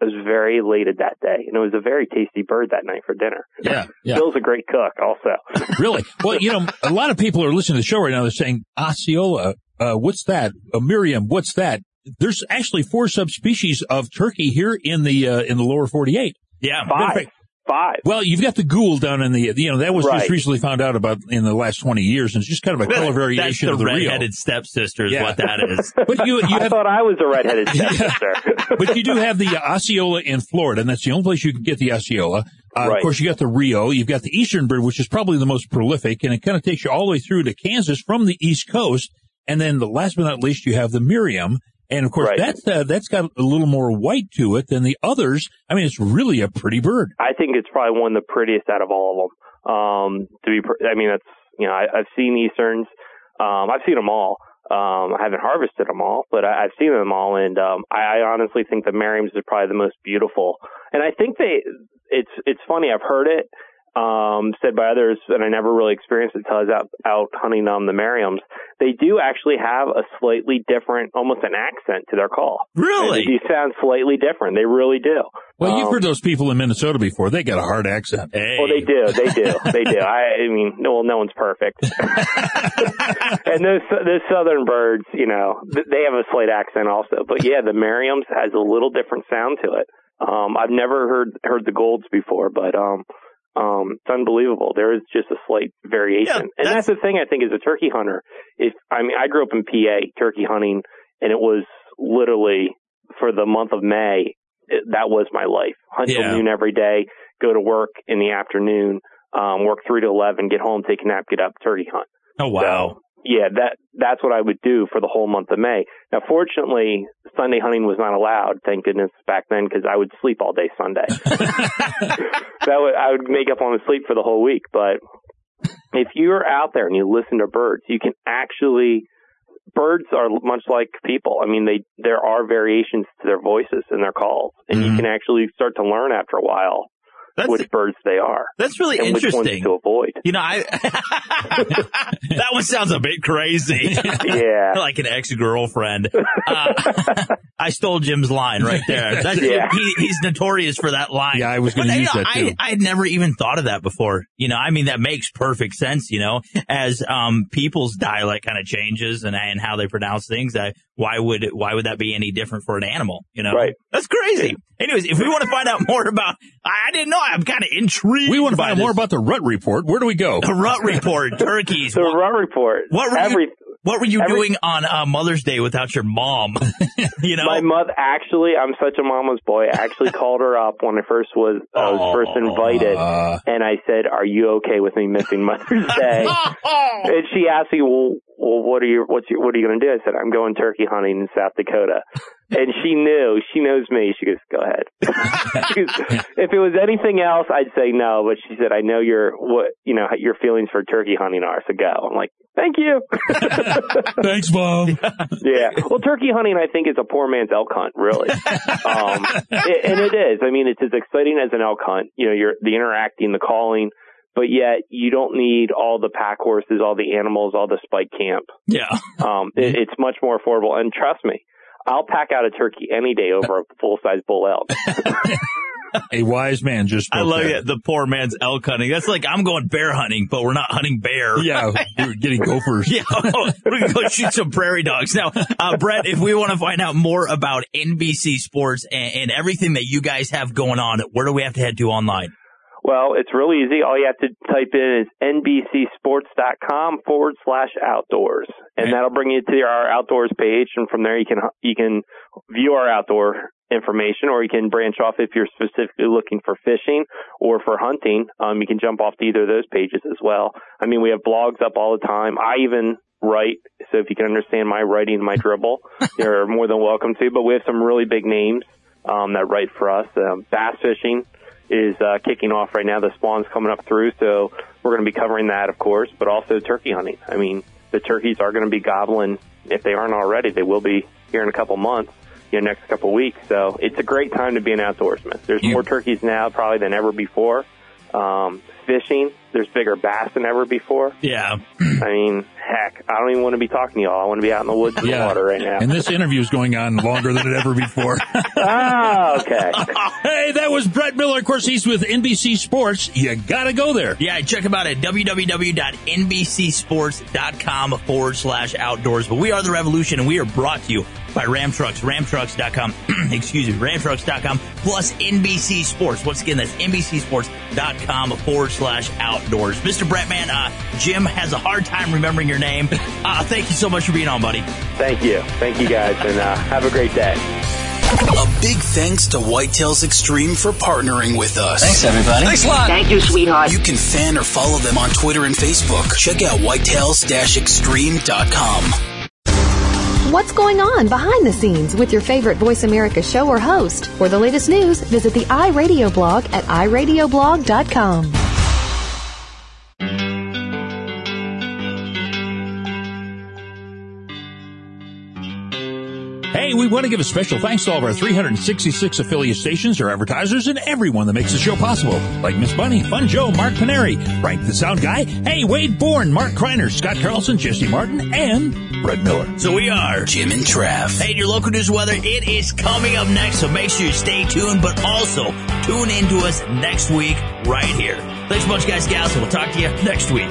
it was very late at that day, and it was a very tasty bird that night for dinner. Yeah, yeah. Bill's a great cook also. Really? Well, you know, a lot of people are listening to the show right now. They're saying, Osceola, uh, what's that? Uh, Merriam, what's that? There's actually four subspecies of turkey here in the uh, in the lower forty-eight. Yeah. Five. Five. Well, you've got the Gould down in the, you know, that was right. just recently found out about in the last twenty years, and it's just kind of a color variation of the Rio. That's the redheaded stepsister is yeah. what that is. But you, you I have, thought I was a redheaded stepsister. Yeah. But you do have the uh, Osceola in Florida, and that's the only place you can get the Osceola. Uh, right. Of course, you got the Rio. You've got the Eastern bird, which is probably the most prolific, and it kind of takes you all the way through to Kansas from the East Coast. And then the last but not least, you have the Merriam. And, of course, right. that's uh, that's got a little more white to it than the others. I mean, it's really a pretty bird. I think it's probably one of the prettiest out of all of them. Um, to be, pr- I mean, that's you know, I, I've seen Easterns. Um, I've seen them all. Um, I haven't harvested them all, but I, I've seen them all. And um, I, I honestly think the Merriam's is probably the most beautiful. And I think they it's it's funny. I've heard it um, said by others, and I never really experienced it until I was out, out hunting on the Merriams. They do actually have a slightly different, almost an accent to their call. Really? They sound slightly different. They really do. Well, um, you've heard those people in Minnesota before. They got a hard accent. Hey. Well, they do. They do. They do. I, I mean, no, well, no one's perfect. And those those southern birds, you know, they have a slight accent also. But yeah, the Merriams has a little different sound to it. Um, I've never heard heard the Goulds before, but um. Um, it's unbelievable. There is just a slight variation. Yeah, and that's, that's the thing I think as a turkey hunter. If I mean, I grew up in P A turkey hunting, and it was literally for the month of May, it, that was my life. Hunt till yeah. noon every day, go to work in the afternoon, um, work three to eleven, get home, take a nap, get up, turkey hunt. Oh, wow. So, yeah, that that's what I would do for the whole month of May. Now, fortunately, Sunday hunting was not allowed, thank goodness, back then, because I would sleep all day Sunday. That would, I would make up on the sleep for the whole week. But if you're out there and you listen to birds, you can actually – birds are much like people. I mean, they there are variations to their voices and their calls, and mm-hmm. you can actually start to learn after a while. That's, which birds they are. That's really and interesting. Which ones to avoid. You know, I that one sounds a bit crazy. Yeah. Like an ex-girlfriend. Uh, I stole Jim's line right there. That's, yeah. he, he's notorious for that line. Yeah, I was going to use know, that too. I, I had never even thought of that before. You know, I mean, that makes perfect sense, you know, as um people's dialect kind of changes and, and how they pronounce things. I, why would why would that be any different for an animal, you know? Right. That's crazy. Anyways, if we want to find out more about, I didn't know, I'm kind of intrigued. We want to find out more about the rut report. Where do we go? The rut report, turkeys. The what, rut report. What were every, you, what were you every, doing on uh, Mother's Day without your mom? You know, my mother. Actually, I'm such a mama's boy. I actually called her up when I first was I was Aww. first invited, and I said, "Are you okay with me missing Mother's Day?" And she asked me, "Well, well, what are you? What's your, what are you going to do?" I said, "I'm going turkey hunting in South Dakota." And she knew. She knows me. She goes, "Go ahead." Goes, if it was anything else, I'd say no. But she said, "I know your what you know your feelings for turkey hunting are, so go." I'm like, "Thank you." Thanks, Mom. Yeah. Well, turkey hunting, I think, is a poor man's elk hunt, really. Um, it, and it is. I mean, it's as exciting as an elk hunt. You know, you're the interacting, the calling. But yet, you don't need all the pack horses, all the animals, all the spike camp. Yeah. Um, it, it's much more affordable. And trust me, I'll pack out a turkey any day over a full-size bull elk. A wise man just spoke I love that. It. The poor man's elk hunting. That's like, I'm going bear hunting, but we're not hunting bear. Yeah, we're getting gophers. Yeah, oh, we're going to go shoot some prairie dogs. Now, uh, Brett, if we want to find out more about N B C Sports and, and everything that you guys have going on, where do we have to head to online? Well, it's really easy. All you have to type in is nbcsports.com forward slash outdoors. And that'll bring you to our outdoors page. And from there, you can you can view our outdoor information, or you can branch off if you're specifically looking for fishing or for hunting. Um, you can jump off to either of those pages as well. I mean, we have blogs up all the time. I even write. So if you can understand my writing and my dribble, you're more than welcome to. But we have some really big names um, that write for us. Um, bass fishing is uh, kicking off right now. The spawn's coming up through, so we're going to be covering that, of course, but also turkey hunting. I mean, the turkeys are going to be gobbling. If they aren't already, they will be here in a couple months, you know, next couple weeks. So it's a great time to be an outdoorsman. There's yeah. more turkeys now probably than ever before. Um, fishing, there's bigger bass than ever before. Yeah. I mean, heck, I don't even want to be talking to y'all. I want to be out in the woods and yeah. the water right now. And this interview is going on longer than it ever before. Oh, okay. Hey, that was Brett Miller. Of course, he's with N B C Sports. You got to go there. Yeah, check him out at www.nbcsports.com forward slash outdoors. But we are the revolution, and we are brought to you by Ram Trucks, ram trucks dot com, excuse me, ram trucks dot com, plus N B C Sports. Once again, that's N B C sports dot com forward slash outdoors. Mister Brettman, uh, Jim has a hard time remembering your name. Uh, thank you so much for being on, buddy. Thank you. Thank you, guys, and uh, have a great day. A big thanks to Whitetails Extreme for partnering with us. Thanks, everybody. Thanks a lot. Thank you, sweetheart. You can fan or follow them on Twitter and Facebook. Check out whitetails dash extreme dot com. What's going on behind the scenes with your favorite Voice America show or host? For the latest news, visit the iRadio blog at i radio blog dot com. Hey, we want to give a special thanks to all of our three hundred sixty-six affiliate stations, our advertisers, and everyone that makes the show possible. Like Miss Bunny, Fun Joe, Mark Paneri, Frank the Sound Guy, Hey, Wade Bourne, Mark Kreiner, Scott Carlson, Jesse Martin, and Brett Miller. So we are Jim and Trav. Hey, your local news weather, it is coming up next, so make sure you stay tuned, but also tune in to us next week right here. Thanks much, guys, gals, and we'll talk to you next week.